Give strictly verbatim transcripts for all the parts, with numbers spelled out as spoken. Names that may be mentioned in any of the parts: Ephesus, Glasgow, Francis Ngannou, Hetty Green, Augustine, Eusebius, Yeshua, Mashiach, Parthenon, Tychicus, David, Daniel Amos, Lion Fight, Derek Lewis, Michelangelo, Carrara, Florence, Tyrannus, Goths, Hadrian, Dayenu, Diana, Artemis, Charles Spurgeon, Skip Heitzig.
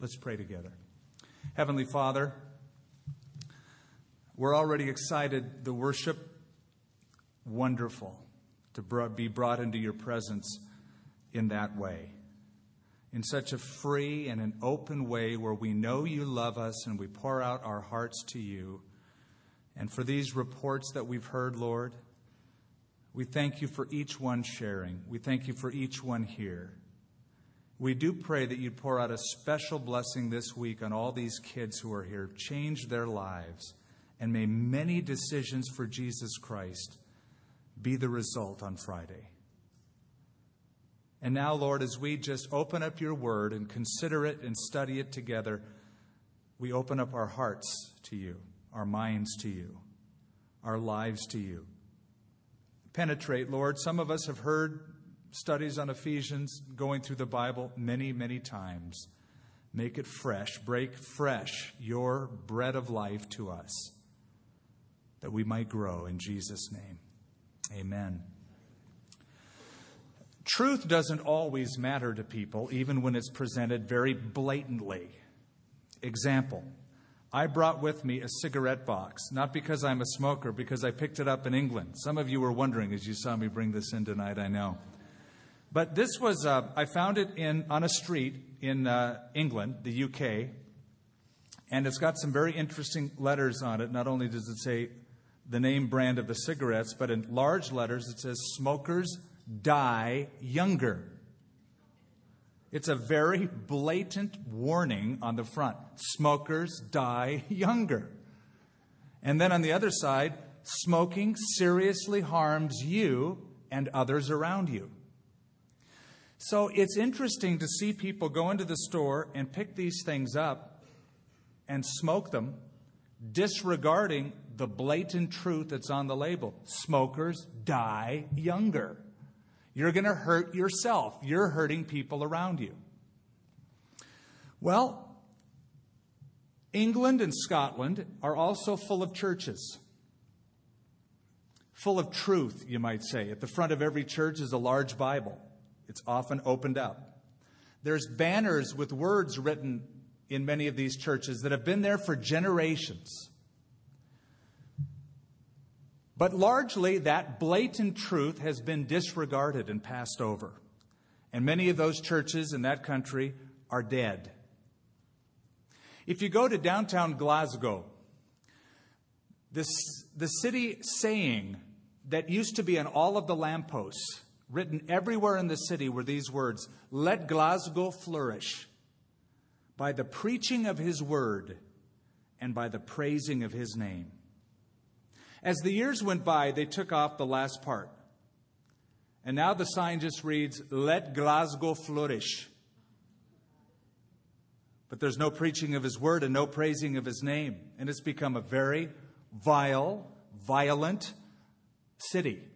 Let's pray together. Heavenly Father, we're already excited. The worship, wonderful to be brought into your presence in that way, in such a free and an open way where we know you love us and we pour out our hearts to you. And for these reports that we've heard, Lord, we thank you for each one sharing. We thank you for each one here. We do pray that you'd pour out a special blessing this week on all these kids who are here. Change their lives, and may many decisions for Jesus Christ be the result on Friday. And now, Lord, as we just open up your word and consider it and study it together, we open up our hearts to you, our minds to you, our lives to you. Penetrate, Lord. Some of us have heard studies on Ephesians, going through the Bible many, many times. Make it fresh. Break fresh your bread of life to us, that we might grow in Jesus' name. Amen. Truth doesn't always matter to people, even when it's presented very blatantly. Example, I brought with me a cigarette box, not because I'm a smoker, because I picked it up in England. Some of you were wondering as you saw me bring this in tonight, I know. But this was, uh, I found it in on a street in uh, England, the U K, and it's got some very interesting letters on it. Not only does it say the name brand of the cigarettes, but in large letters it says, "Smokers die younger." It's a very blatant warning on the front. Smokers die younger. And then on the other side, smoking seriously harms you and others around you. So it's interesting to see people go into the store and pick these things up and smoke them, disregarding the blatant truth that's on the label. Smokers die younger. You're going to hurt yourself. You're hurting people around you. Well, England and Scotland are also full of churches, full of truth, you might say. At the front of every church is a large Bible. It's often opened up. There's banners with words written in many of these churches that have been there for generations. But largely, that blatant truth has been disregarded and passed over. And many of those churches in that country are dead. If you go to downtown Glasgow, this, the city saying that used to be on all of the lampposts, written everywhere in the city, were these words, "Let Glasgow flourish by the preaching of his word and by the praising of his name." As the years went by, they took off the last part. And now the sign just reads, "Let Glasgow flourish." But there's no preaching of his word and no praising of his name. And it's become a very vile, violent city.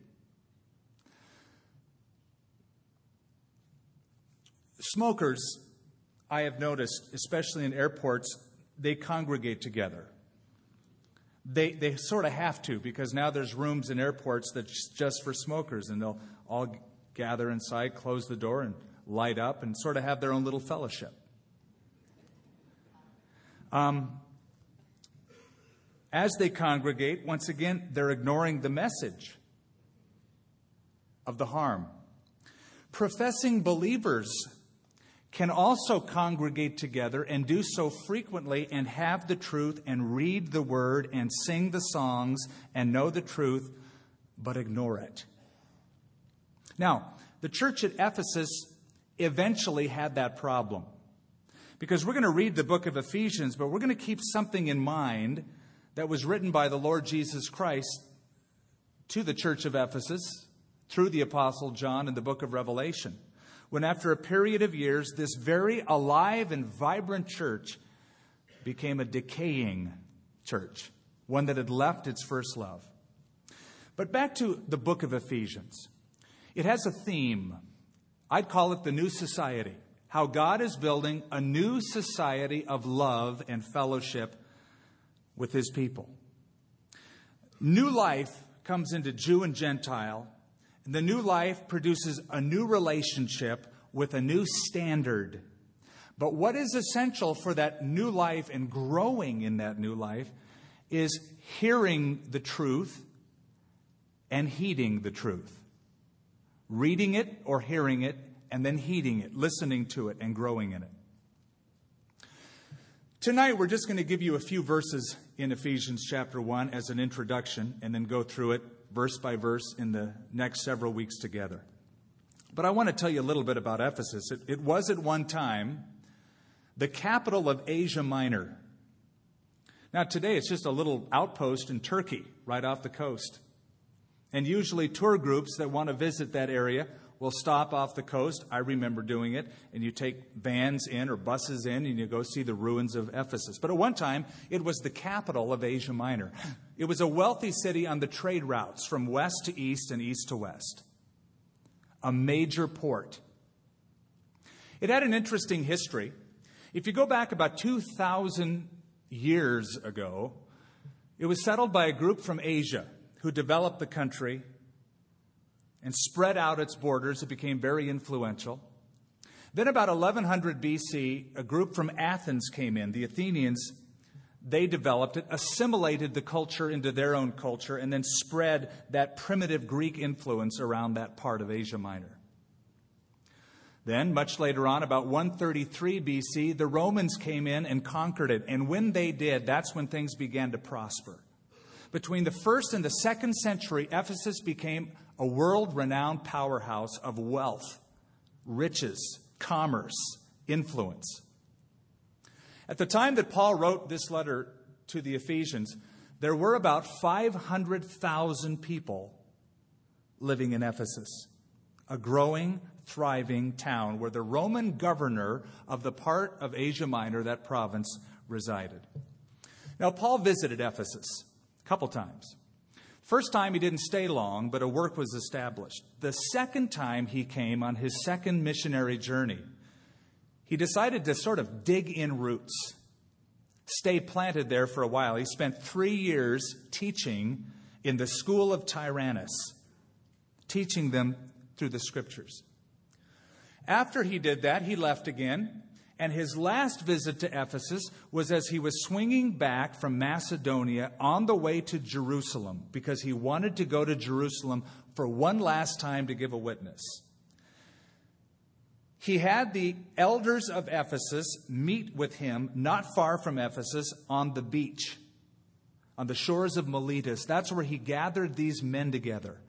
Smokers, I have noticed, especially in airports, they congregate together. They they sort of have to, because now there's rooms in airports that's just for smokers, and they'll all gather inside, close the door, and light up, and sort of have their own little fellowship. Um, as they congregate, once again, they're ignoring the message of the harm. Professing believers can also congregate together and do so frequently and have the truth and read the word and sing the songs and know the truth, but ignore it. Now, the church at Ephesus eventually had that problem, because we're going to read the book of Ephesians, but we're going to keep something in mind that was written by the Lord Jesus Christ to the church of Ephesus through the Apostle John in the book of Revelation, when after a period of years, this very alive and vibrant church became a decaying church, one that had left its first love. But back to the book of Ephesians. It has a theme. I'd call it the new society, how God is building a new society of love and fellowship with his people. New life comes into Jew and Gentile. The new life produces a new relationship with a new standard. But what is essential for that new life and growing in that new life is hearing the truth and heeding the truth. Reading it or hearing it and then heeding it, listening to it and growing in it. Tonight we're just going to give you a few verses in Ephesians chapter one as an introduction and then go through it verse by verse in the next several weeks together. But I want to tell you a little bit about Ephesus. It, it was at one time the capital of Asia Minor. Now today it's just a little outpost in Turkey right off the coast. And usually tour groups that want to visit that area will stop off the coast. I remember doing it. And you take vans in or buses in and you go see the ruins of Ephesus. But at one time it was the capital of Asia Minor. It was a wealthy city on the trade routes from west to east and east to west. A major port. It had an interesting history. If you go back about two thousand years ago, it was settled by a group from Asia who developed the country and spread out its borders. It became very influential. Then about eleven hundred B C, a group from Athens came in. The Athenians, they developed it, assimilated the culture into their own culture, and then spread that primitive Greek influence around that part of Asia Minor. Then, much later on, about one thirty-three B C, the Romans came in and conquered it. And when they did, that's when things began to prosper. Between the first and the second century, Ephesus became a world-renowned powerhouse of wealth, riches, commerce, influence. At the time that Paul wrote this letter to the Ephesians, there were about five hundred thousand people living in Ephesus, a growing, thriving town where the Roman governor of the part of Asia Minor, that province, resided. Now, Paul visited Ephesus a couple times. First time he didn't stay long, but a work was established. The second time he came on his second missionary journey, he decided to sort of dig in roots, stay planted there for a while. He spent three years teaching in the school of Tyrannus, teaching them through the scriptures. After he did that, he left again, and his last visit to Ephesus was as he was swinging back from Macedonia on the way to Jerusalem, because he wanted to go to Jerusalem for one last time to give a witness. He had the elders of Ephesus meet with him not far from Ephesus on the beach, on the shores of Miletus. That's where he gathered these men together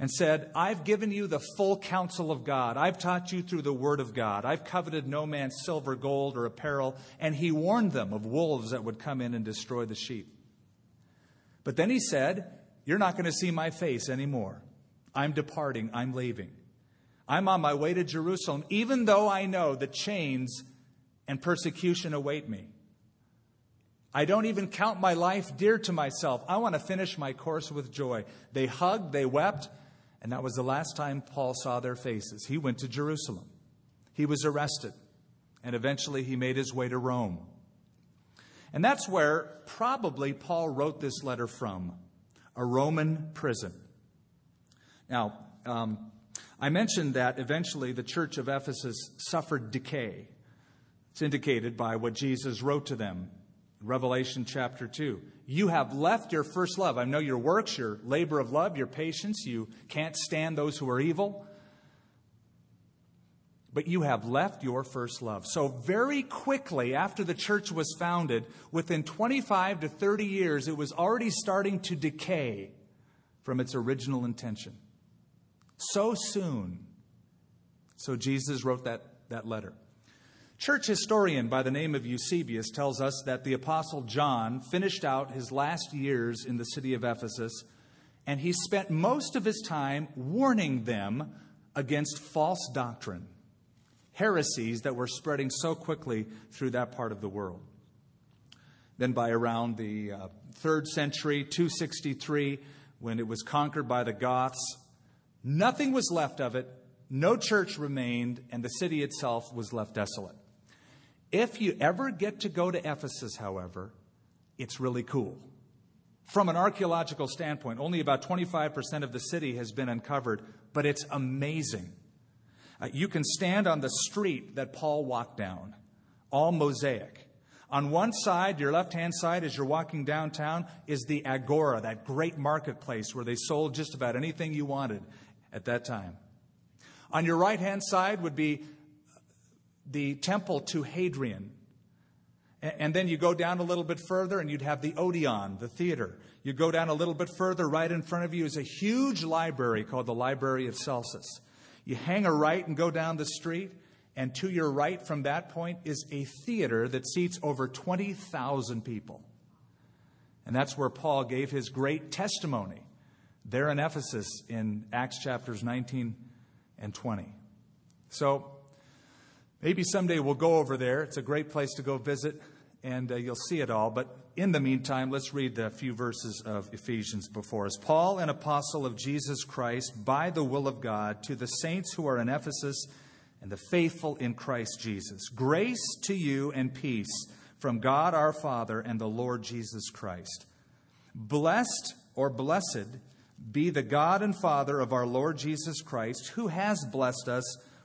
and said, I've given you the full counsel of God. I've taught you through the word of God. I've coveted no man's silver, gold, or apparel. And he warned them of wolves that would come in and destroy the sheep. But then he said, you're not going to see my face anymore. I'm departing. I'm leaving. I'm on my way to Jerusalem, even though I know the chains and persecution await me. I don't even count my life dear to myself. I want to finish my course with joy. They hugged, they wept, and that was the last time Paul saw their faces. He went to Jerusalem. He was arrested, and eventually he made his way to Rome. And that's where probably Paul wrote this letter from, a Roman prison. Now, um... I mentioned that eventually the church of Ephesus suffered decay. It's indicated by what Jesus wrote to them. Revelation chapter two. You have left your first love. I know your works, your labor of love, your patience. You can't stand those who are evil. But you have left your first love. So very quickly after the church was founded, within twenty-five to thirty years, it was already starting to decay from its original intention. So soon. So Jesus wrote that, that letter. Church historian by the name of Eusebius tells us that the Apostle John finished out his last years in the city of Ephesus, and he spent most of his time warning them against false doctrine, heresies that were spreading so quickly through that part of the world. Then by around the uh, third century, two sixty-three, when it was conquered by the Goths, nothing was left of it, no church remained, and the city itself was left desolate. If you ever get to go to Ephesus, however, it's really cool. From an archaeological standpoint, only about twenty-five percent of the city has been uncovered, but it's amazing. Uh, you can stand on the street that Paul walked down all mosaic. On one side, your left-hand side, as you're walking downtown, is the Agora, that great marketplace where they sold just about anything you wanted at that time. On your right-hand side would be the temple to Hadrian. And then you go down a little bit further and you'd have the Odeon, the theater. You go down a little bit further, right in front of you is a huge library called the Library of Celsus. You hang a right and go down the street, and to your right from that point is a theater that seats over twenty thousand people. And that's where Paul gave his great testimony there in Ephesus in Acts chapters nineteen and twenty. So maybe someday we'll go over there. It's a great place to go visit, and uh, you'll see it all. But in the meantime, let's read the few verses of Ephesians before us. Paul, an apostle of Jesus Christ, by the will of God, to the saints who are in Ephesus and the faithful in Christ Jesus. Grace to you and peace from God our Father and the Lord Jesus Christ. Blessed or blessed be the God and Father of our Lord Jesus Christ, who has blessed us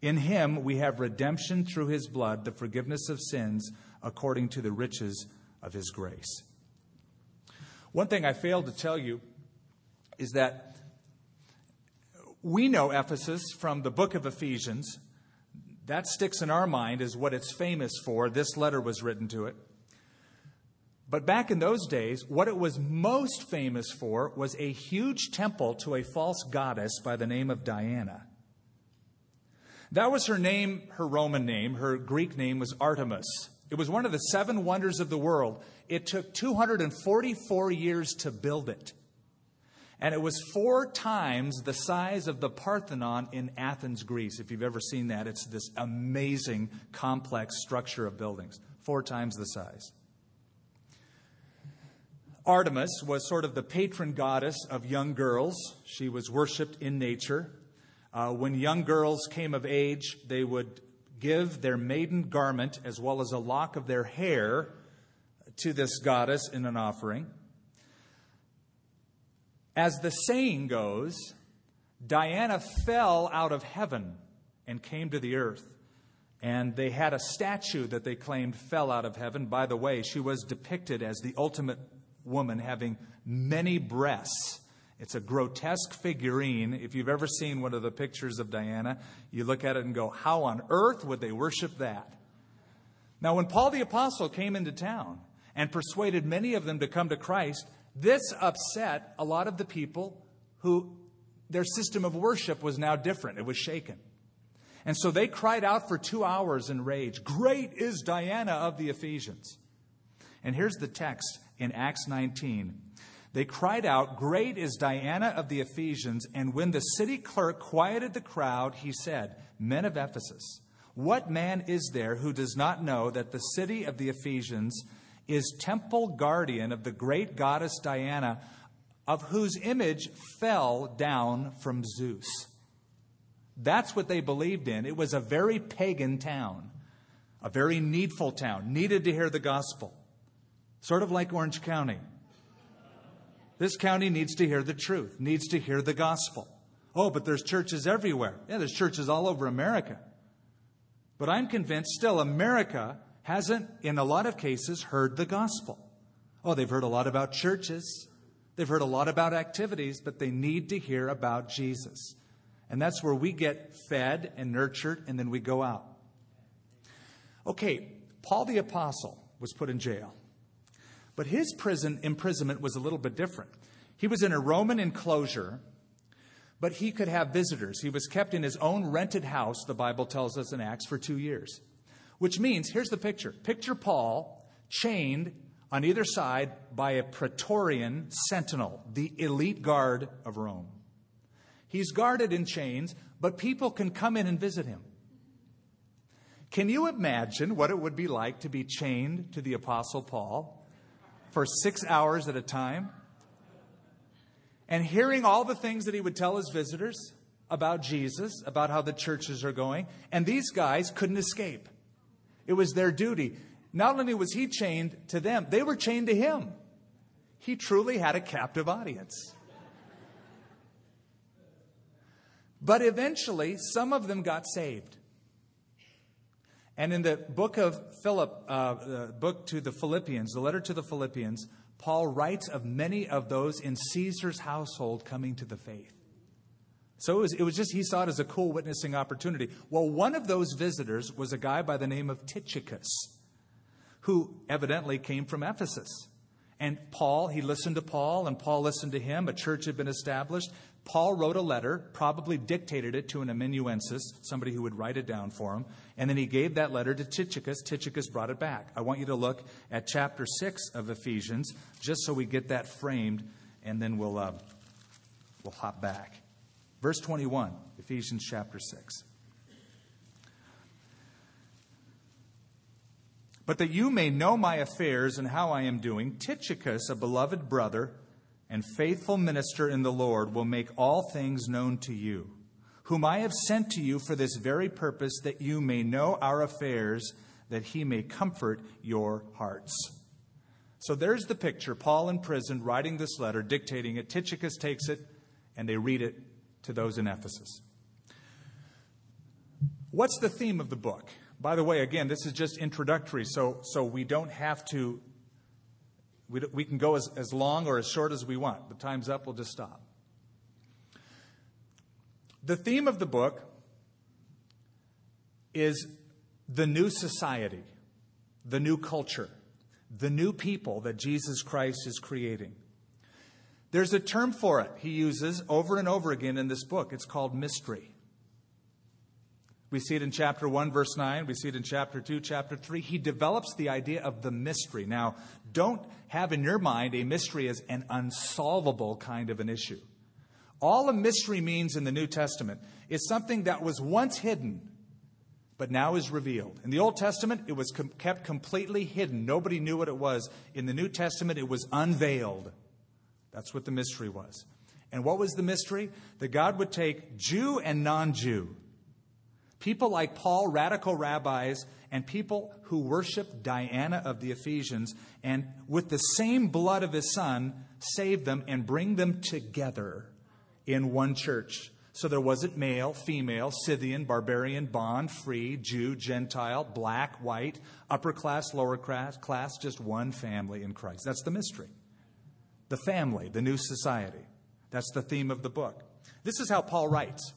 In him we have redemption through his blood, the forgiveness of sins, according to the riches of his grace. One thing I failed to tell you is that we know Ephesus from the book of Ephesians. That sticks in our mind as what it's famous for. This letter was written to it. But back in those days, what it was most famous for was a huge temple to a false goddess by the name of Diana. That was her name, her Roman name. Her Greek name was Artemis. It was one of the seven wonders of the world. It took two hundred forty-four years to build it. And it was four times the size of the Parthenon in Athens, Greece. If you've ever seen that, it's this amazing, complex structure of buildings. Four times the size. Artemis was sort of the patron goddess of young girls. She was worshipped in nature. Uh, when young girls came of age, they would give their maiden garment as well as a lock of their hair to this goddess in an offering. As the saying goes, Diana fell out of heaven and came to the earth. And they had a statue that they claimed fell out of heaven. By the way, she was depicted as the ultimate woman having many breasts. It's a grotesque figurine. If you've ever seen one of the pictures of Diana, you look at it and go, how on earth would they worship that? Now, when Paul the Apostle came into town and persuaded many of them to come to Christ, this upset a lot of the people who their system of worship was now different. It was shaken. And so they cried out for two hours in rage, "Great is Diana of the Ephesians." And here's the text in Acts nineteen. They cried out, "Great is Diana of the Ephesians." And when the city clerk quieted the crowd, he said, "Men of Ephesus, what man is there who does not know that the city of the Ephesians is temple guardian of the great goddess Diana, of whose image fell down from Zeus?" That's what they believed in. It was a very pagan town, a very needful town, needed to hear the gospel, sort of like Orange County. This county needs to hear the truth, needs to hear the gospel. Oh, but there's churches everywhere. Yeah, there's churches all over America. But I'm convinced still America hasn't, in a lot of cases, heard the gospel. Oh, they've heard a lot about churches. They've heard a lot about activities, but they need to hear about Jesus. And that's where we get fed and nurtured, and then we go out. Okay, Paul the Apostle was put in jail. But his prison imprisonment was a little bit different. He was in a Roman enclosure, but he could have visitors. He was kept in his own rented house, the Bible tells us in Acts, for two years. Which means, here's the picture. Picture Paul chained on either side by a Praetorian sentinel, the elite guard of Rome. He's guarded in chains, but people can come in and visit him. Can you imagine what it would be like to be chained to the Apostle Paul for six hours at a time? And hearing all the things that he would tell his visitors about Jesus, about how the churches are going. And these guys couldn't escape. It was their duty. Not only was he chained to them, they were chained to him. He truly had a captive audience. But eventually, some of them got saved. And in the book of Philip, uh, the book to the Philippians, the letter to the Philippians, Paul writes of many of those in Caesar's household coming to the faith. So it was, it was just, he saw it as a cool witnessing opportunity. Well, one of those visitors was a guy by the name of Tychicus, who evidently came from Ephesus. And Paul, he listened to Paul, and Paul listened to him. A church had been established. Paul wrote a letter, probably dictated it to an amanuensis, somebody who would write it down for him. And then he gave that letter to Tychicus. Tychicus brought it back. I want you to look at chapter six of Ephesians, just so we get that framed, and then we'll, uh, we'll hop back. Verse twenty-one, Ephesians chapter six. But that you may know my affairs and how I am doing, Tychicus, a beloved brother and faithful minister in the Lord, will make all things known to you, whom I have sent to you for this very purpose, that you may know our affairs, that he may comfort your hearts. So there's the picture, Paul in prison, writing this letter, dictating it. Tychicus takes it, and they read it to those in Ephesus. What's the theme of the book? By the way, again, this is just introductory, so so we don't have to, we, we can go as, as long or as short as we want. The time's up, we'll just stop. The theme of the book is the new society, the new culture, the new people that Jesus Christ is creating. There's a term for it he uses over and over again in this book. It's called mystery. We see it in chapter one, verse nine. We see it in chapter two, chapter three. He develops the idea of the mystery. Now, don't have in your mind a mystery as an unsolvable kind of an issue. All a mystery means in the New Testament is something that was once hidden, but now is revealed. In the Old Testament, it was com- kept completely hidden. Nobody knew what it was. In the New Testament, it was unveiled. That's what the mystery was. And what was the mystery? That God would take Jew and non-Jew, people like Paul, radical rabbis, and people who worship Diana of the Ephesians, and with the same blood of his son, save them and bring them together in one church. So there wasn't male, female, Scythian, barbarian, bond, free, Jew, Gentile, black, white, upper class, lower class, just one family in Christ. That's the mystery. The family, the new society. That's the theme of the book. This is how Paul writes.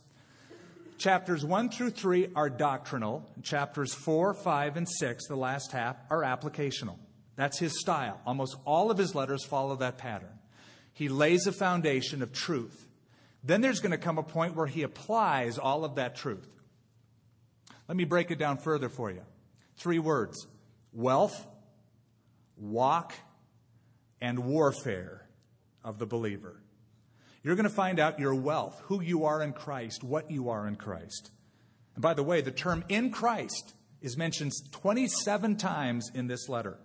Chapters one through three are doctrinal. Chapters four, five, and six, the last half, are applicational. That's his style. Almost all of his letters follow that pattern. He lays a foundation of truth. Then there's going to come a point where he applies all of that truth. Let me break it down further for you. Three words: wealth, walk, and warfare of the believer. You're going to find out your wealth, who you are in Christ, what you are in Christ. And by the way, the term in Christ is mentioned twenty-seven times in this letter.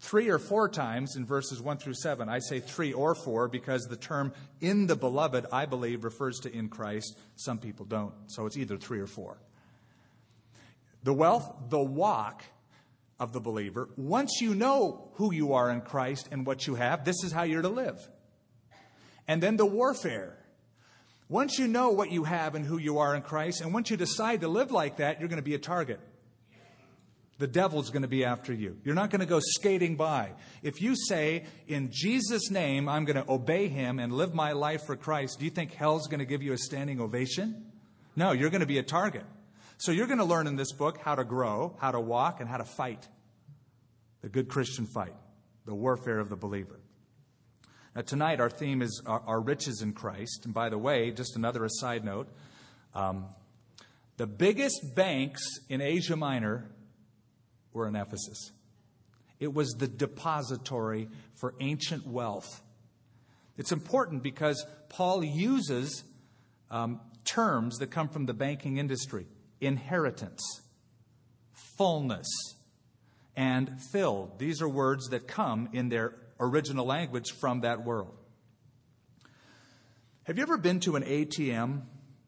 Three or four times in verses one through seven. I say three or four because the term in the beloved, I believe, refers to in Christ. Some people don't. So it's either three or four. The wealth, the walk of the believer. Once you know who you are in Christ and what you have, this is how you're to live. And then the warfare. Once you know what you have and who you are in Christ, and once you decide to live like that, you're going to be a target. The devil's going to be after you. You're not going to go skating by. If you say, in Jesus' name, I'm going to obey him and live my life for Christ, do you think hell's going to give you a standing ovation? No, you're going to be a target. So you're going to learn in this book how to grow, how to walk, and how to fight. The good Christian fight. The warfare of the believer. Now, tonight, our theme is our, our riches in Christ. And by the way, just another aside note, um, the biggest banks in Asia Minor were in Ephesus. It was the depository for ancient wealth. It's important because Paul uses um, terms that come from the banking industry. Inheritance, fullness, and filled. These are words that come in their original language from that world. Have you ever been to an A T M?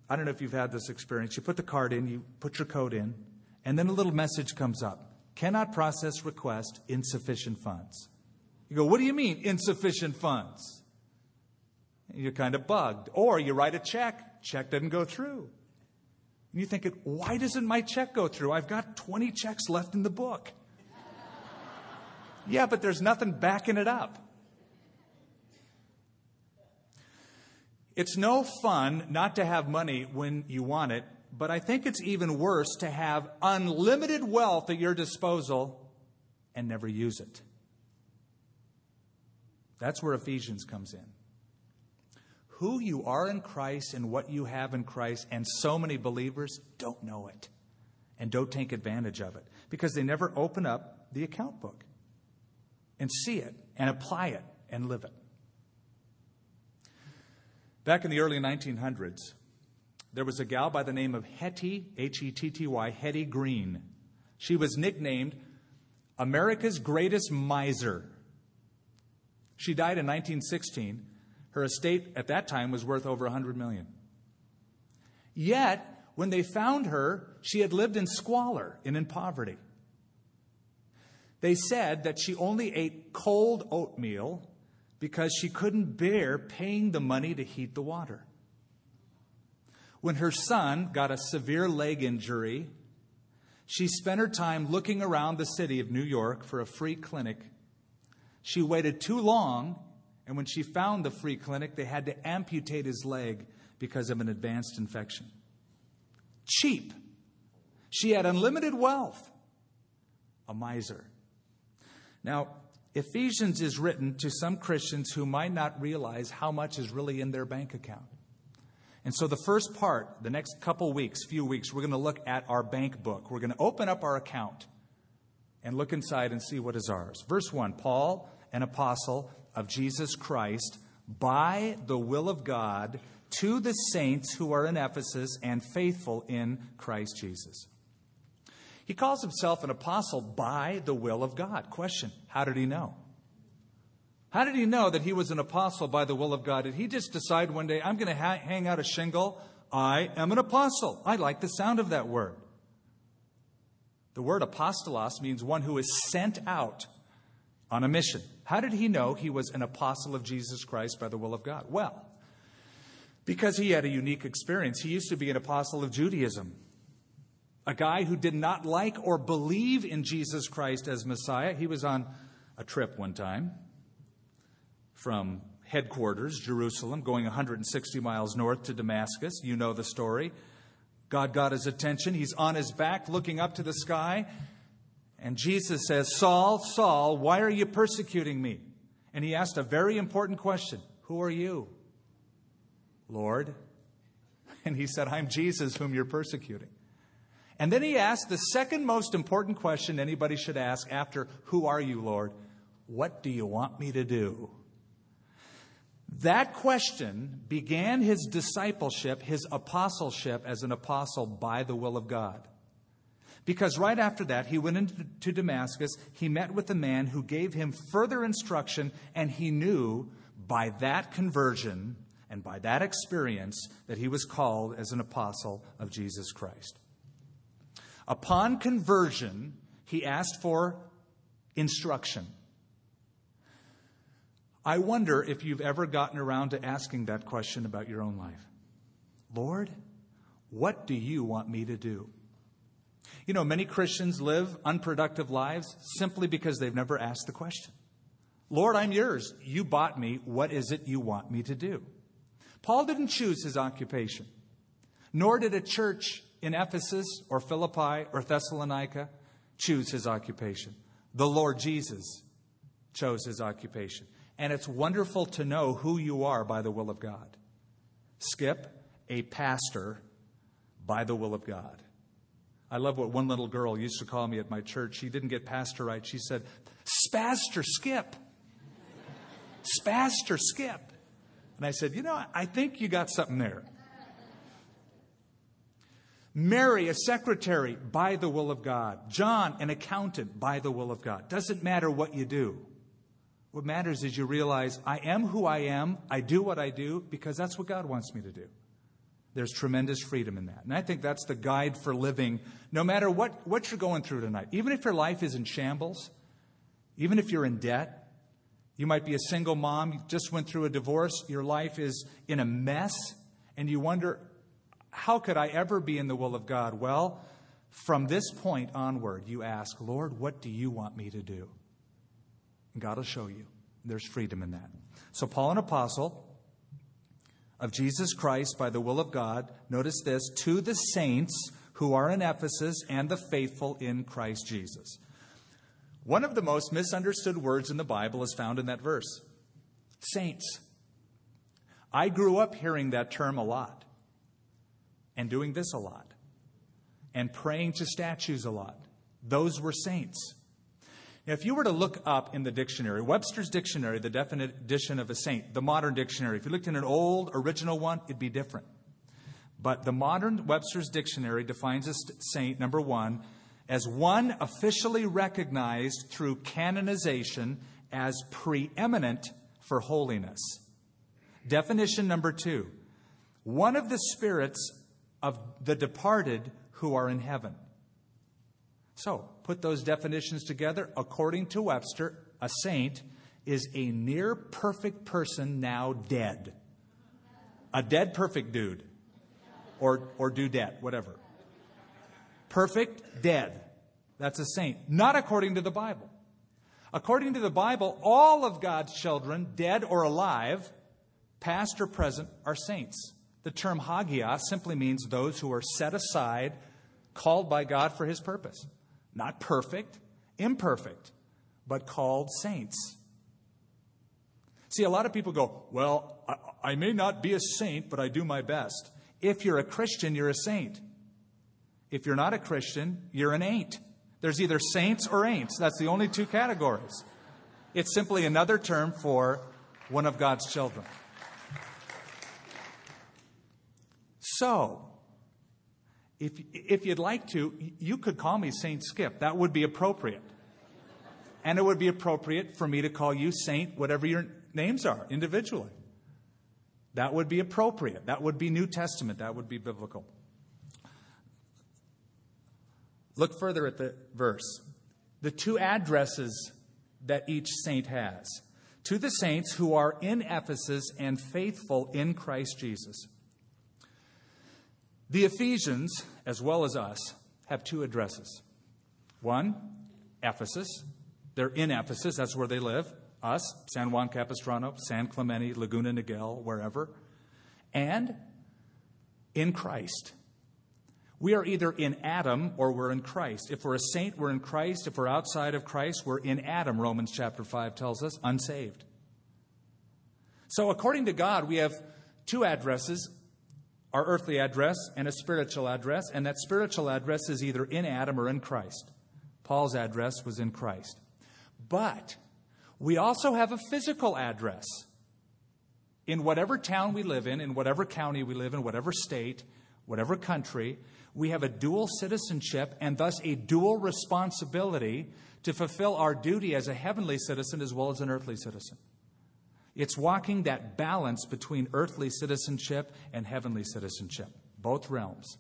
I don't know if you've had this experience. You put the card in, you put your code in, and then a little message comes up. Cannot process request, insufficient funds. You go, what do you mean, insufficient funds? You're kind of bugged. Or you write a check, check doesn't go through. And you're thinking, why doesn't my check go through? I've got twenty checks left in the book. Yeah, but there's nothing backing it up. It's no fun not to have money when you want it, but I think it's even worse to have unlimited wealth at your disposal and never use it. That's where Ephesians comes in. Who you are in Christ and what you have in Christ, and so many believers don't know it and don't take advantage of it because they never open up the account book and see it and apply it and live it. Back in the early nineteen hundreds, there was a gal by the name of Hetty, H E T T Y, Hetty Green. She was nicknamed America's Greatest Miser. She died in nineteen sixteen. Her estate at that time was worth over one hundred million dollars. Yet, when they found her, she had lived in squalor and in poverty. They said that she only ate cold oatmeal because she couldn't bear paying the money to heat the water. When her son got a severe leg injury, she spent her time looking around the city of New York for a free clinic. She waited too long, and when she found the free clinic, they had to amputate his leg because of an advanced infection. Cheap. She had unlimited wealth. A miser. Now, Ephesians is written to some Christians who might not realize how much is really in their bank account. And so the first part, the next couple weeks, few weeks, we're going to look at our bank book. We're going to open up our account and look inside and see what is ours. Verse one, Paul, an apostle of Jesus Christ, by the will of God, to the saints who are in Ephesus and faithful in Christ Jesus. He calls himself an apostle by the will of God. Question, how did he know? How did he know that he was an apostle by the will of God? Did he just decide one day, I'm going to ha- hang out a shingle? I am an apostle. I like the sound of that word. The word apostolos means one who is sent out on a mission. How did he know he was an apostle of Jesus Christ by the will of God? Well, because he had a unique experience. He used to be an apostle of Judaism. A guy who did not like or believe in Jesus Christ as Messiah. He was on a trip one time from headquarters, Jerusalem, going one hundred sixty miles north to Damascus. You know the story. God got his attention. He's on his back looking up to the sky. And Jesus says, Saul, Saul, why are you persecuting me? And he asked a very important question. Who are you, Lord? And he said, I'm Jesus whom you're persecuting. And then he asked the second most important question anybody should ask after, who are you, Lord? What do you want me to do? That question began his discipleship, his apostleship as an apostle by the will of God. Because right after that, he went into Damascus, he met with a man who gave him further instruction, and he knew by that conversion and by that experience that he was called as an apostle of Jesus Christ. Upon conversion, he asked for instruction. I wonder if you've ever gotten around to asking that question about your own life. Lord, what do you want me to do? You know, many Christians live unproductive lives simply because they've never asked the question. Lord, I'm yours. You bought me. What is it you want me to do? Paul didn't choose his occupation, nor did a church in Ephesus or Philippi or Thessalonica choose his occupation. The Lord Jesus chose his occupation. And it's wonderful to know who you are by the will of God. Skip, a pastor by the will of God. I love what one little girl used to call me at my church. She didn't get pastor right. She said, Spaster Skip. Spaster Skip. And I said, you know, I think you got something there. Mary, a secretary, by the will of God. John, an accountant, by the will of God. Doesn't matter what you do. What matters is you realize, I am who I am, I do what I do, because that's what God wants me to do. There's tremendous freedom in that. And I think that's the guide for living, no matter what, what you're going through tonight. Even if your life is in shambles, even if you're in debt, you might be a single mom, you just went through a divorce, your life is in a mess, and you wonder, how could I ever be in the will of God? Well, from this point onward, you ask, Lord, what do you want me to do? And God will show you. There's freedom in that. So Paul, an apostle of Jesus Christ by the will of God, notice this, to the saints who are in Ephesus and the faithful in Christ Jesus. One of the most misunderstood words in the Bible is found in that verse, saints. I grew up hearing that term a lot and doing this a lot and praying to statues a lot. Those were saints. Now, if you were to look up in the dictionary, Webster's dictionary, the definition of a saint, the modern dictionary, if you looked in an old original one, it'd be different. But the modern Webster's dictionary defines a saint, number one, as one officially recognized through canonization as preeminent for holiness. Definition number two, one of the spirits of the departed who are in heaven. So, put those definitions together. According to Webster, a saint is a near perfect person now dead. A dead perfect dude. Or, or dudette, whatever. Perfect, dead. That's a saint. Not according to the Bible. According to the Bible, all of God's children, dead or alive, past or present, are saints. The term hagios simply means those who are set aside, called by God for his purpose. Not perfect, imperfect, but called saints. See, a lot of people go, well, I, I may not be a saint, but I do my best. If you're a Christian, you're a saint. If you're not a Christian, you're an ain't. There's either saints or ain'ts. That's the only two categories. It's simply another term for one of God's children. So, if, if you'd like to, you could call me Saint Skip. That would be appropriate. And it would be appropriate for me to call you Saint, whatever your names are, individually. That would be appropriate. That would be New Testament. That would be biblical. Look further at the verse. The two addresses that each saint has. To the saints who are in Ephesus and faithful in Christ Jesus. The Ephesians, as well as us, have two addresses. One, Ephesus. They're in Ephesus. That's where they live. Us, San Juan Capistrano, San Clemente, Laguna Niguel, wherever. And in Christ. We are either in Adam or we're in Christ. If we're a saint, we're in Christ. If we're outside of Christ, we're in Adam, Romans chapter five tells us, unsaved. So according to God, we have two addresses. Our earthly address and a spiritual address, and that spiritual address is either in Adam or in Christ. Paul's address was in Christ. But we also have a physical address. In whatever town we live in, in whatever county we live in, whatever state, whatever country, we have a dual citizenship and thus a dual responsibility to fulfill our duty as a heavenly citizen as well as an earthly citizen. It's walking that balance between earthly citizenship and heavenly citizenship, both realms.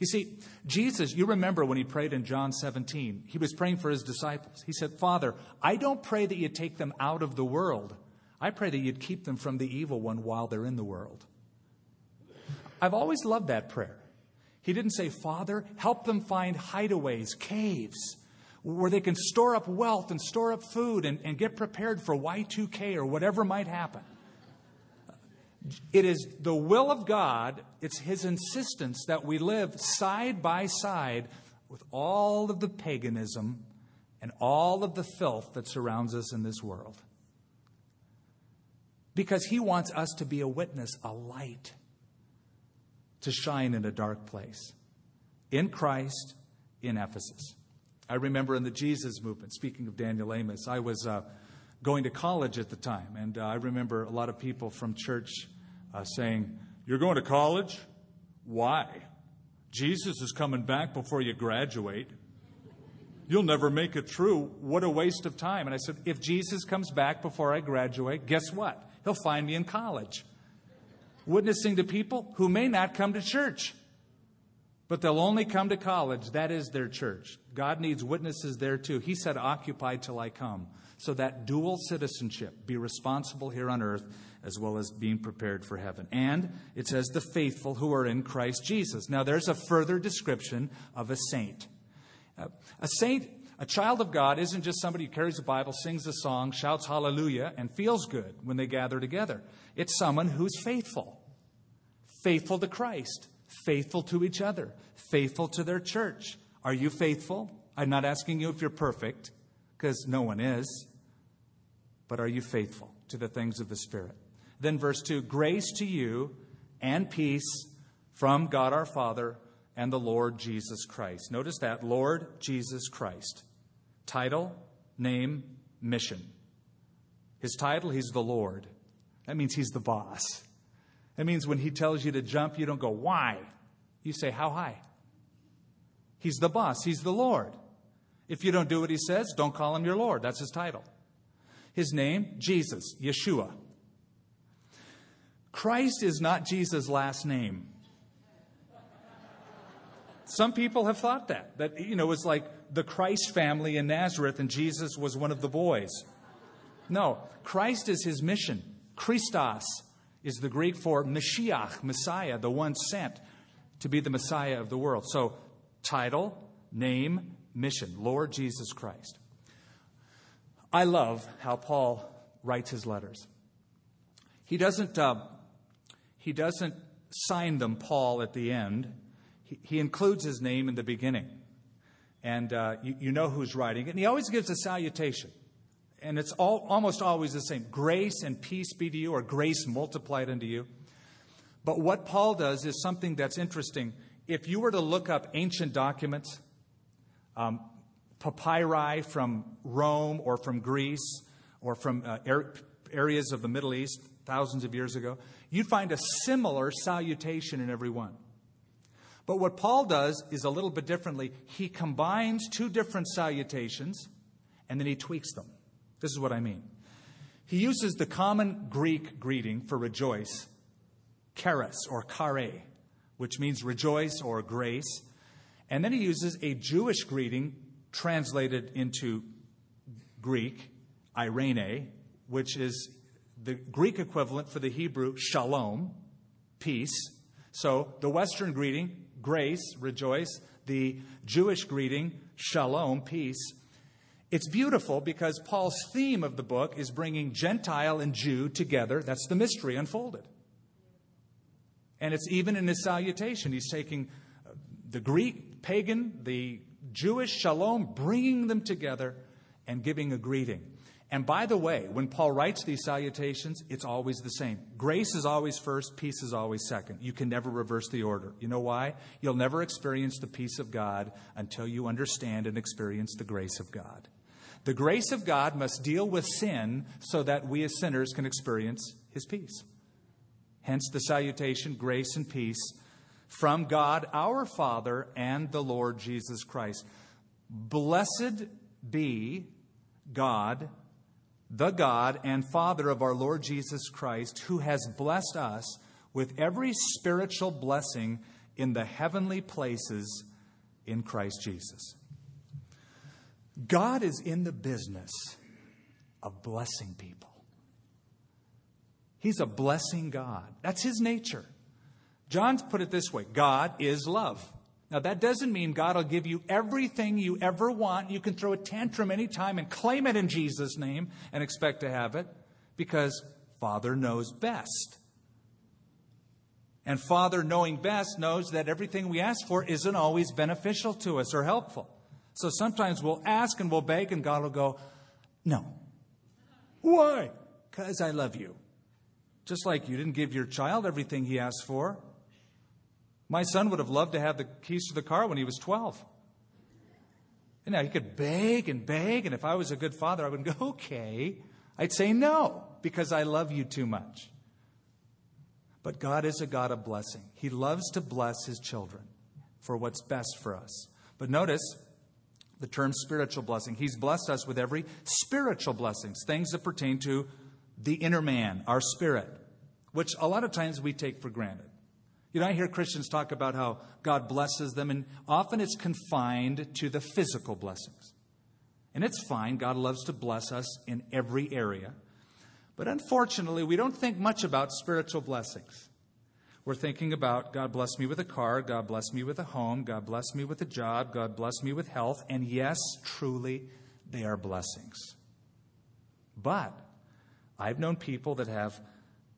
You see, Jesus, you remember when he prayed in John seventeen, he was praying for his disciples. He said, Father, I don't pray that you take them out of the world. I pray that you'd keep them from the evil one while they're in the world. I've always loved that prayer. He didn't say, Father, help them find hideaways, caves, where they can store up wealth and store up food and, and get prepared for Y two K or whatever might happen. It is the will of God, it's his insistence that we live side by side with all of the paganism and all of the filth that surrounds us in this world. Because he wants us to be a witness, a light, to shine in a dark place. In Christ, in Ephesus. I remember in the Jesus movement, speaking of Daniel Amos, I was uh, going to college at the time. And uh, I remember a lot of people from church uh, saying, you're going to college? Why? Jesus is coming back before you graduate. You'll never make it true. What a waste of time. And I said, if Jesus comes back before I graduate, guess what? He'll find me in college, witnessing to people who may not come to church, but they'll only come to college. That is their church. God needs witnesses there too. He said, occupy till I come. So that dual citizenship, be responsible here on earth as well as being prepared for heaven. And it says the faithful who are in Christ Jesus. Now there's a further description of a saint. Uh, a saint, a child of God, isn't just somebody who carries the Bible, sings a song, shouts hallelujah, and feels good when they gather together. It's someone who's faithful, faithful to Christ, faithful to each other, faithful to their church. Are you faithful? I'm not asking you if you're perfect, because no one is. But are you faithful to the things of the Spirit? Then verse two, grace to you and peace from God our Father and the Lord Jesus Christ. Notice that, Lord Jesus Christ. Title, name, mission. His title, he's the Lord. That means he's the boss. That means when he tells you to jump, you don't go, why? You say, how high? He's the boss. He's the Lord. If you don't do what he says, don't call him your Lord. That's his title. His name, Jesus, Yeshua. Christ is not Jesus' last name. Some people have thought that, that, you know, it's like the Christ family in Nazareth and Jesus was one of the boys. No, Christ is his mission. Christos is the Greek for Mashiach, Messiah, the one sent to be the Messiah of the world. So title, name, mission, Lord Jesus Christ. I love how Paul writes his letters. He doesn't, uh, he doesn't sign them Paul at the end. He includes his name in the beginning, and uh, you, you know who's writing it. And he always gives a salutation, and it's all, almost always the same. Grace and peace be to you, or grace multiplied unto you. But what Paul does is something that's interesting. If you were to look up ancient documents, um, papyri from Rome or from Greece or from uh, er- areas of the Middle East thousands of years ago, you'd find a similar salutation in every one. But what Paul does is a little bit differently. He combines two different salutations, and then he tweaks them. This is what I mean. He uses the common Greek greeting for rejoice, charis or kare, which means rejoice or grace. And then he uses a Jewish greeting translated into Greek, irene, which is the Greek equivalent for the Hebrew shalom, peace. So the Western greeting, grace, rejoice, the Jewish greeting, shalom, peace. It's beautiful because Paul's theme of the book is bringing Gentile and Jew together. That's the mystery unfolded. And it's even in his salutation. He's taking the Greek pagan, the Jewish shalom, bringing them together and giving a greeting. And by the way, when Paul writes these salutations, it's always the same. Grace is always first, peace is always second. You can never reverse the order. You know why? You'll never experience the peace of God until you understand and experience the grace of God. The grace of God must deal with sin so that we as sinners can experience his peace. Hence the salutation, grace and peace from God our Father and the Lord Jesus Christ. Blessed be God, the God and Father of our Lord Jesus Christ, who has blessed us with every spiritual blessing in the heavenly places in Christ Jesus. God is in the business of blessing people. He's a blessing God. That's his nature. John's put it this way, God is love. Now, that doesn't mean God will give you everything you ever want. You can throw a tantrum anytime and claim it in Jesus' name and expect to have it, because Father knows best. And Father, knowing best, knows that everything we ask for isn't always beneficial to us or helpful. So sometimes we'll ask and we'll beg, and God will go, no. Why? Because I love you. Just like you didn't give your child everything he asked for. My son would have loved to have the keys to the car when he was twelve. And now he could beg and beg, and if I was a good father, I wouldn't go, okay. I'd say no, because I love you too much. But God is a God of blessing. He loves to bless his children. for what's best for us. But notice the term spiritual blessing. He's blessed us with every spiritual blessings, things that pertain to the inner man, our spirit, which a lot of times we take for granted. You know, I hear Christians talk about how God blesses them, and often it's confined to the physical blessings. And it's fine. God loves to bless us in every area. But unfortunately, we don't think much about spiritual blessings. We're thinking about God bless me with a car, God bless me with a home, God bless me with a job, God bless me with health. And yes, truly, they are blessings. But I've known people that have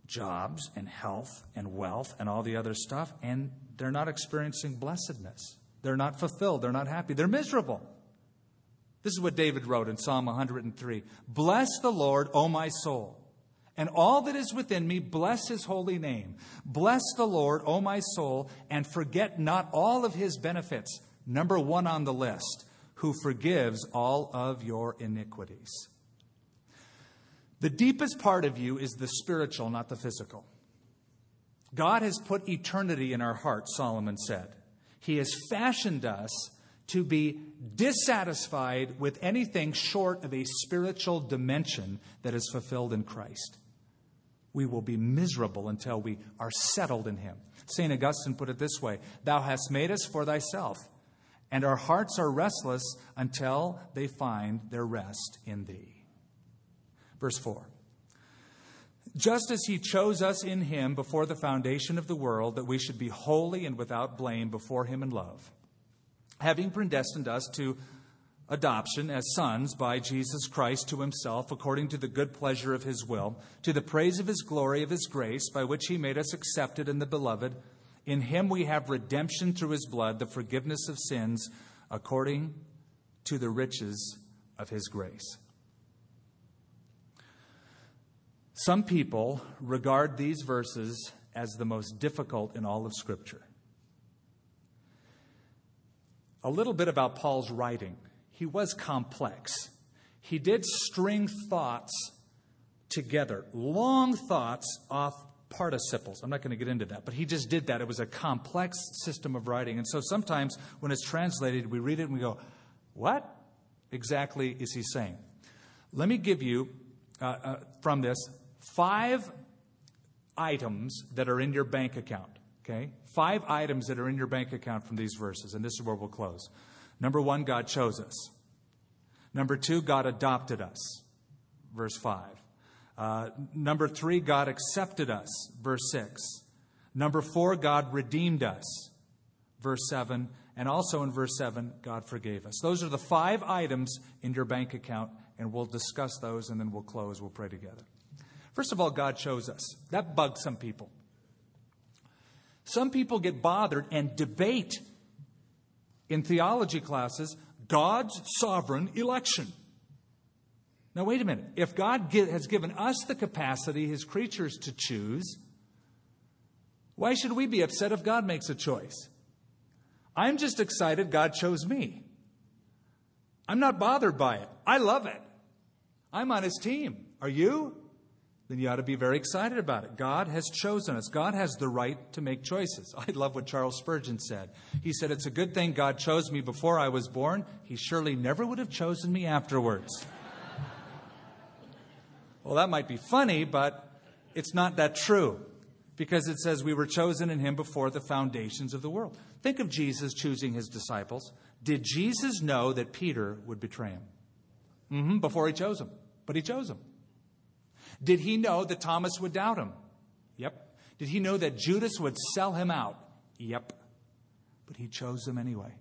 jobs and health and wealth and all the other stuff, and they're not experiencing blessedness. They're not fulfilled. They're not happy. They're miserable. This is what David wrote in Psalm one hundred three. Bless the Lord, O my soul. And all that is within me, bless his holy name. Bless the Lord, O my soul, and forget not all of his benefits. Number one on the list, who forgives all of your iniquities. The deepest part of you is the spiritual, not the physical. God has put eternity in our hearts, Solomon said. He has fashioned us to be dissatisfied with anything short of a spiritual dimension that is fulfilled in Christ. We will be miserable until we are settled in him. Saint Augustine put it this way, thou hast made us for thyself, and our hearts are restless until they find their rest in thee. Verse four, just as he chose us in him before the foundation of the world, that we should be holy and without blame before him in love, having predestined us to adoption as sons by Jesus Christ to himself, according to the good pleasure of his will, to the praise of his glory, of his grace, by which he made us accepted in the beloved. In him we have redemption through his blood, the forgiveness of sins, according to the riches of his grace. Some people regard these verses as the most difficult in all of Scripture. A little bit about Paul's writing. He was complex. He did string thoughts together, long thoughts off participles. I'm not going to get into that, but he just did that. It was a complex system of writing. And so sometimes when it's translated, we read it and we go, what exactly is he saying? Let me give you, uh, uh, from this, five items that are in your bank account. Okay, five items that are in your bank account from these verses, and this is where we'll close. Number one, God chose us. Number two, God adopted us, verse five. Uh, number three, God accepted us, verse six. Number four, God redeemed us, verse seven. And also in verse seven, God forgave us. Those are the five items in your bank account, and we'll discuss those, and then we'll close. We'll pray together. First of all, God chose us. That bugs some people. Some people get bothered and debate in theology classes God's sovereign election. Now, wait a minute. If God has given us the capacity, his creatures, to choose, why should we be upset if God makes a choice? I'm just excited God chose me. I'm not bothered by it. I love it. I'm on his team. Are you? Then you ought to be very excited about it. God has chosen us. God has the right to make choices. I love what Charles Spurgeon said. He said, it's a good thing God chose me before I was born. He surely never would have chosen me afterwards. Well, that might be funny, but it's not that true, because it says we were chosen in him before the foundations of the world. Think of Jesus choosing his disciples. Did Jesus know that Peter would betray him? Mm-hmm, before he chose him, but he chose him. Did he know that Thomas would doubt him? Yep. Did he know that Judas would sell him out? Yep. But he chose them anyway.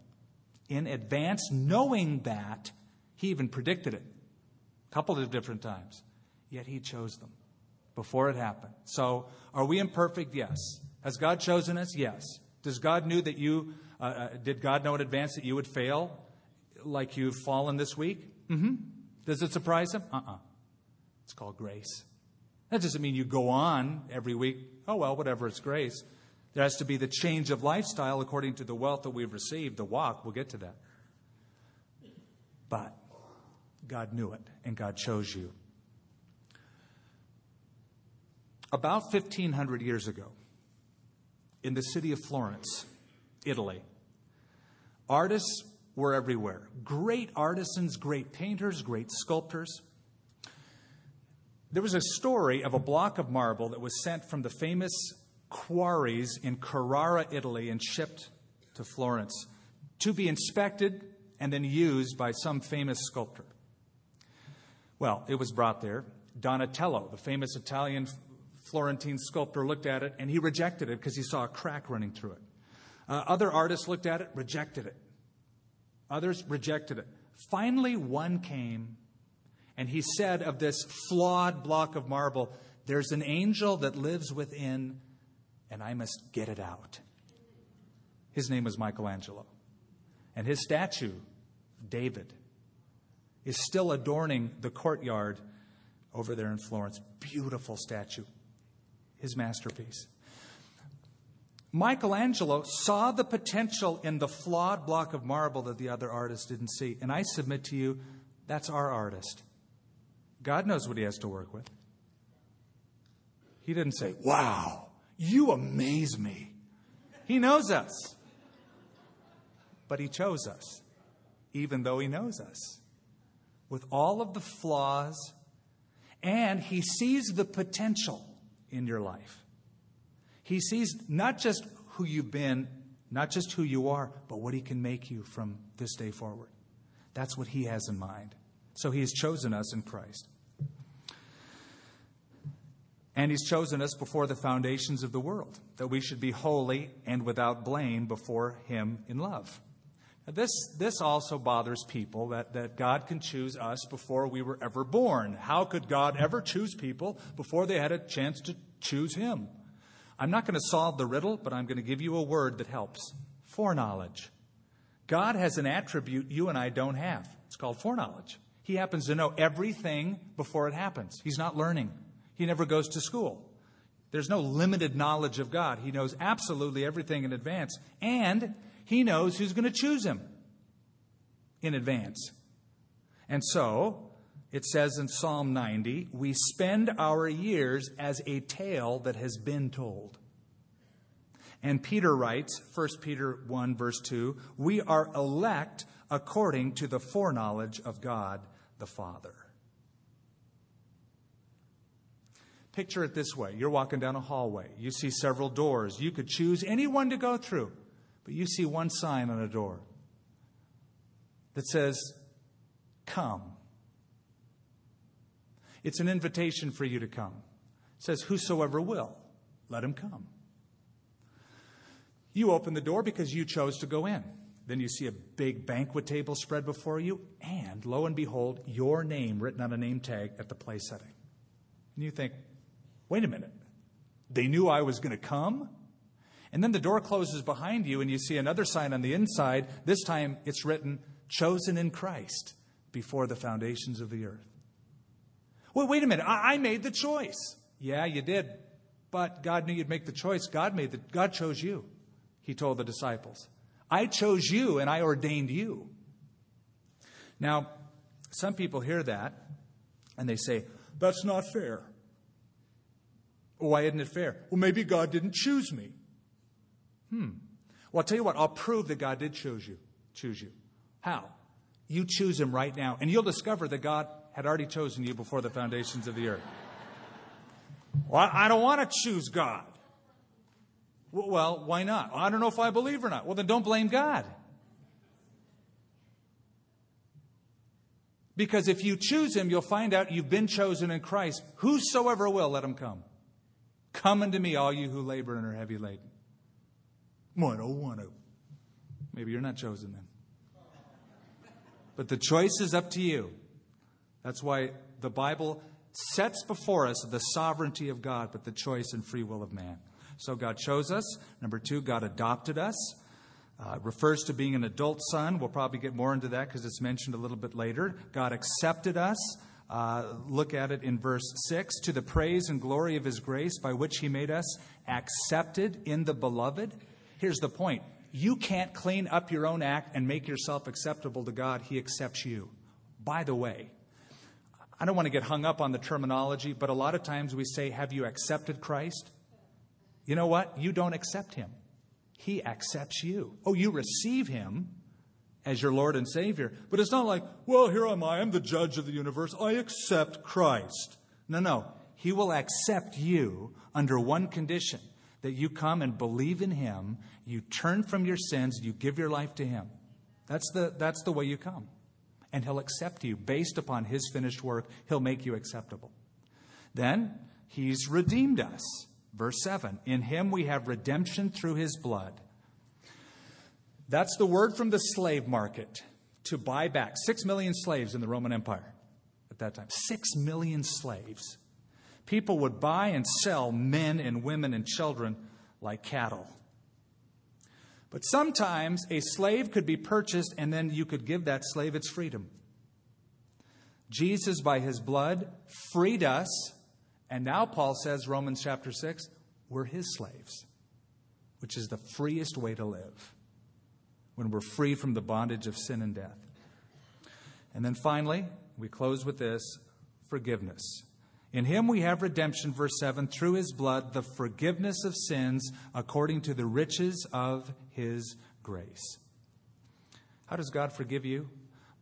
In advance, knowing that, he even predicted it a couple of different times. Yet he chose them before it happened. So are we imperfect? Yes. Has God chosen us? Yes. Does God knew that you, uh, uh, did God know in advance that you would fail like you've fallen this week? Mm-hmm. Does it surprise him? Uh-uh. It's called grace. That doesn't mean you go on every week. Oh, well, whatever, it's grace. There has to be the change of lifestyle according to the wealth that we've received, the walk. We'll get to that. But God knew it, and God chose you. About fifteen hundred years ago, in the city of Florence, Italy, Artists were everywhere. Great artisans, great painters, great sculptors. There was a story of a block of marble that was sent from the famous quarries in Carrara, Italy, and shipped to Florence to be inspected and then used by some famous sculptor. Well, it was brought there. Donatello, the famous Italian Florentine sculptor, looked at it, and he rejected it because he saw a crack running through it. Uh, other artists looked at it, rejected it. Others rejected it. Finally, one came, and he said of this flawed block of marble, "There's an angel that lives within, and I must get it out." His name was Michelangelo. And his statue, David, is still adorning the courtyard over there in Florence. Beautiful statue. His masterpiece. Michelangelo saw the potential in the flawed block of marble that the other artists didn't see. And I submit to you, that's our artist. God knows what he has to work with. He didn't say, "Wow, you amaze me." He knows us. But he chose us, even though he knows us, with all of the flaws. And he sees the potential in your life. He sees not just who you've been, not just who you are, but what he can make you from this day forward. That's what he has in mind. So he has chosen us in Christ. And he's chosen us before the foundations of the world, that we should be holy and without blame before him in love. Now, this, this also bothers people, that, that God can choose us before we were ever born. How could God ever choose people before they had a chance to choose him? I'm not going to solve the riddle, but I'm going to give you a word that helps. Foreknowledge. God has an attribute you and I don't have. It's called foreknowledge. He happens to know everything before it happens. He's not learning. He never goes to school. There's no limited knowledge of God. He knows absolutely everything in advance. And he knows who's going to choose him in advance. And so, it says in Psalm ninety, we spend our years as a tale that has been told. And Peter writes, First Peter one, verse two, we are elect according to the foreknowledge of God the Father. Picture it this way. You're walking down a hallway. You see several doors. You could choose any one to go through. But you see one sign on a door that says, "Come." It's an invitation for you to come. It says, "Whosoever will, let him come." You open the door because you chose to go in. Then you see a big banquet table spread before you. And lo and behold, your name written on a name tag at the place setting. And you think, "Wait a minute, they knew I was going to come?" And then the door closes behind you and you see another sign on the inside. This time it's written, "Chosen in Christ before the foundations of the earth." Well, wait a minute, I, I made the choice. Yeah, you did, but God knew you'd make the choice. God made the, God chose you, he told the disciples. I chose you and I ordained you. Now, some people hear that and they say, "That's not fair." "Why isn't it fair?" "Well, maybe God didn't choose me." Hmm. Well, I'll tell you what. I'll prove that God did choose you. Choose you. How? You choose him right now, and you'll discover that God had already chosen you before the foundations of the earth. "Well, I don't want to choose God." "Well, why not?" "I don't know if I believe or not." "Well, then don't blame God." Because if you choose him, you'll find out you've been chosen in Christ. Whosoever will, let him come. "Come unto me, all you who labor and are heavy laden." "Well, I don't want to." Maybe you're not chosen then. But the choice is up to you. That's why the Bible sets before us the sovereignty of God, but the choice and free will of man. So God chose us. Number two, God adopted us. Uh, it refers to being an adult son. We'll probably get more into that because it's mentioned a little bit later. God accepted us. Uh, look at it in verse six. To the praise and glory of his grace by which he made us accepted in the beloved. Here's the point. You can't clean up your own act and make yourself acceptable to God. He accepts you. By the way, I don't want to get hung up on the terminology, but a lot of times we say, "Have you accepted Christ?" You know what? You don't accept him. He accepts you. Oh, you receive him, as your Lord and Savior. But it's not like, well, here am I. I'm the judge of the universe. I accept Christ. No, no. He will accept you under one condition, that you come and believe in Him, you turn from your sins, you give your life to Him. That's the, that's the way you come. And He'll accept you based upon His finished work. He'll make you acceptable. Then He's redeemed us. Verse seven, in Him we have redemption through His blood. That's the word from the slave market, to buy back. Six million slaves in the Roman Empire at that time. Six million slaves. People would buy and sell men and women and children like cattle. But sometimes a slave could be purchased, and then you could give that slave its freedom. Jesus, by His blood, freed us. And now Paul says, Romans chapter six, we're His slaves, which is the freest way to live, when we're free from the bondage of sin and death. And then finally, we close with this, forgiveness. In Him we have redemption, verse seven, through His blood, the forgiveness of sins according to the riches of His grace. How does God forgive you?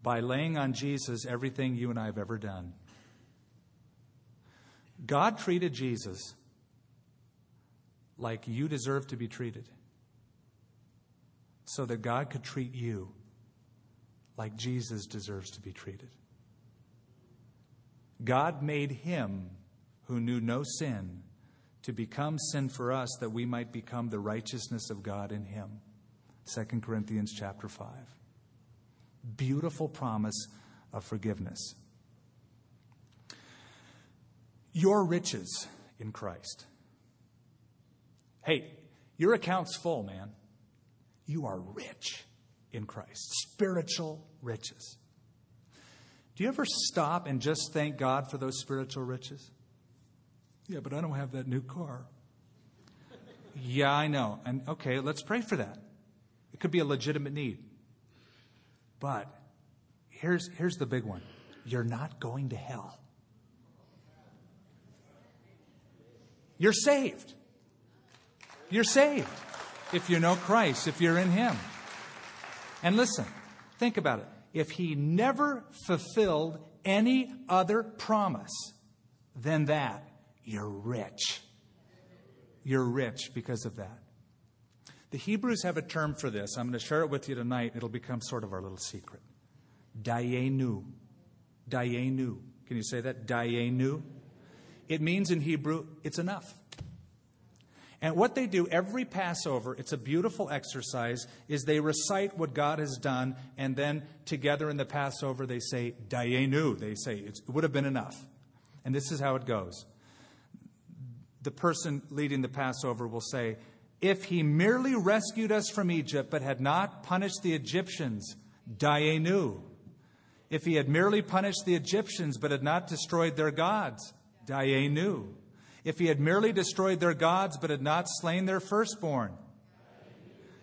By laying on Jesus everything you and I have ever done. God treated Jesus like you deserve to be treated, so that God could treat you like Jesus deserves to be treated. God made Him who knew no sin to become sin for us, that we might become the righteousness of God in Him. Second Corinthians chapter five. Beautiful promise of forgiveness. Your riches in Christ. Hey, your account's full, man. You are rich in Christ. Spiritual riches. Do you ever stop and just thank God for those spiritual riches? Yeah, but I don't have that new car. Yeah, I know. And okay, let's pray for that. It could be a legitimate need. But here's, here's the big one. You're not going to hell. You're saved. You're saved if you know Christ, if you're in Him. And listen, think about it. If He never fulfilled any other promise than that, you're rich. You're rich because of that. The Hebrews have a term for this. I'm going to share it with you tonight. It'll become sort of our little secret. Dayenu. Dayenu. Can you say that? Dayenu. It means in Hebrew, it's enough. And what they do every Passover, it's a beautiful exercise, is they recite what God has done, and then together in the Passover they say, Dayenu. They say, it would have been enough. And this is how it goes. The person leading the Passover will say, if He merely rescued us from Egypt but had not punished the Egyptians, Dayenu. If He had merely punished the Egyptians but had not destroyed their gods, Dayenu. If He had merely destroyed their gods but had not slain their firstborn.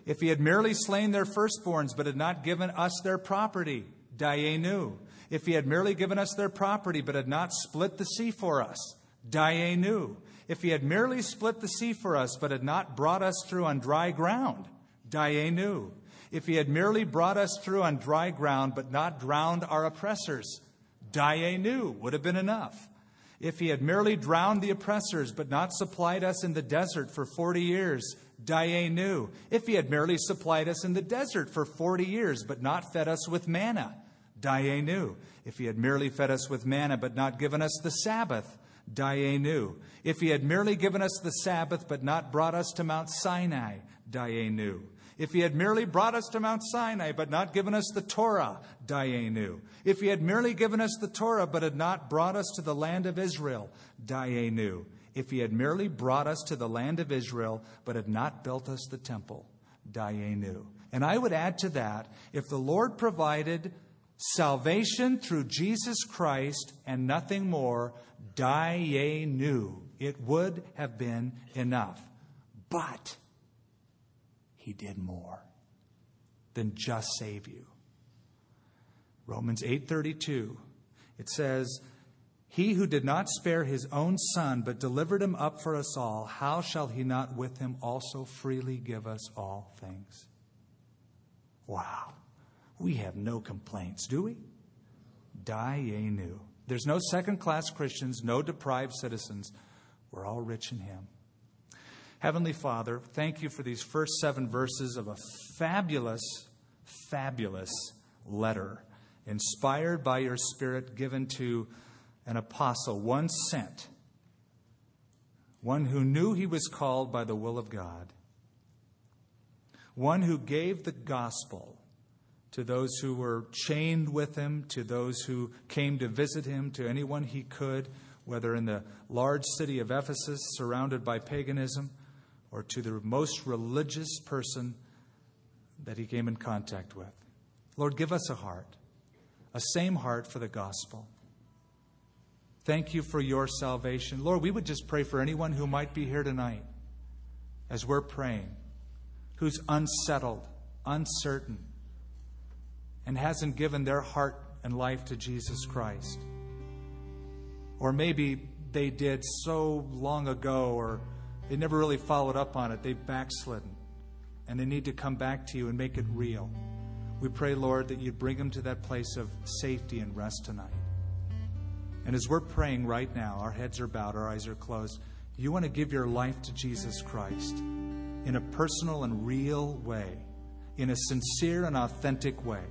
If He had merely slain their firstborns but had not given us their property. Dayenu. If He had merely given us their property but had not split the sea for us. Dayenu. If He had merely split the sea for us but had not brought us through on dry ground. Dayenu. If He had merely brought us through on dry ground but not drowned our oppressors. Dayenu. Would have been enough. If He had merely drowned the oppressors, but not supplied us in the desert for forty years, Dayenu. If He had merely supplied us in the desert for forty years, but not fed us with manna, Dayenu. If He had merely fed us with manna, but not given us the Sabbath, Dayenu. If He had merely given us the Sabbath, but not brought us to Mount Sinai, Dayenu. If He had merely brought us to Mount Sinai, but not given us the Torah, Dayenu. If He had merely given us the Torah, but had not brought us to the land of Israel, Dayenu. If He had merely brought us to the land of Israel, but had not built us the temple, Dayenu. And I would add to that, if the Lord provided salvation through Jesus Christ and nothing more, Dayenu, it would have been enough. But He did more than just save you. Romans eight thirty-two, it says, He who did not spare His own Son, but delivered Him up for us all, how shall He not with Him also freely give us all things? Wow. we have no complaints, do we? Dianu. There's no second-class Christians, no deprived citizens. We're all rich in him. Heavenly Father, thank you for these first seven verses of a fabulous, fabulous letter, inspired by your Spirit, given to an apostle, one sent, one who knew he was called by the will of God, one who gave the gospel to those who were chained with him, to those who came to visit him, to anyone he could, whether in the large city of Ephesus, surrounded by paganism, or to the most religious person that he came in contact with. Lord, give us a heart, a same heart for the gospel. Thank you for your salvation. Lord, we would just pray for anyone who might be here tonight, as we're praying, who's unsettled, uncertain, and hasn't given their heart and life to Jesus Christ. Or maybe they did so long ago, or they never really followed up on it. They've backslidden, and they need to come back to you and make it real. We pray, Lord, that you'd bring them to that place of safety and rest tonight. And as we're praying right now, our heads are bowed, our eyes are closed. You want to give your life to Jesus Christ in a personal and real way, in a sincere and authentic way.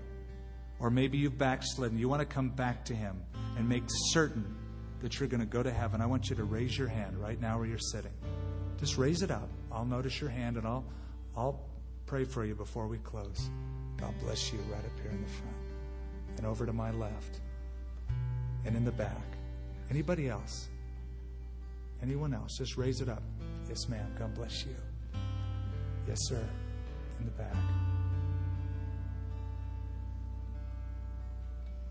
Or maybe you've backslidden. You want to come back to him and make certain that you're going to go to heaven. I want you to raise your hand right now where you're sitting. Just raise it up. I'll notice your hand, and I'll, I'll pray for you before we close. God bless you, right up here in the front. And over to my left. And in the back. Anybody else? Anyone else? Just raise it up. Yes, ma'am. God bless you. Yes, sir. In the back.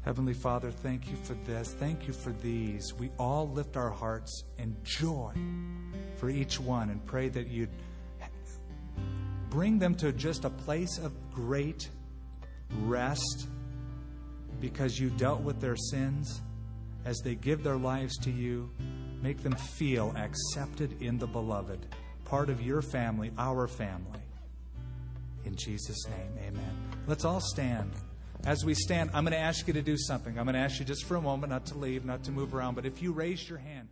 Heavenly Father, thank you for this. Thank you for these. We all lift our hearts in joy for each one and pray that you'd bring them to just a place of great rest, because you dealt with their sins. As they give their lives to you, make them feel accepted in the beloved, part of your family, our family. In Jesus' name, amen. Let's all stand. As we stand, I'm going to ask you to do something. I'm going to ask you just for a moment not to leave, not to move around. But if you raise your hand...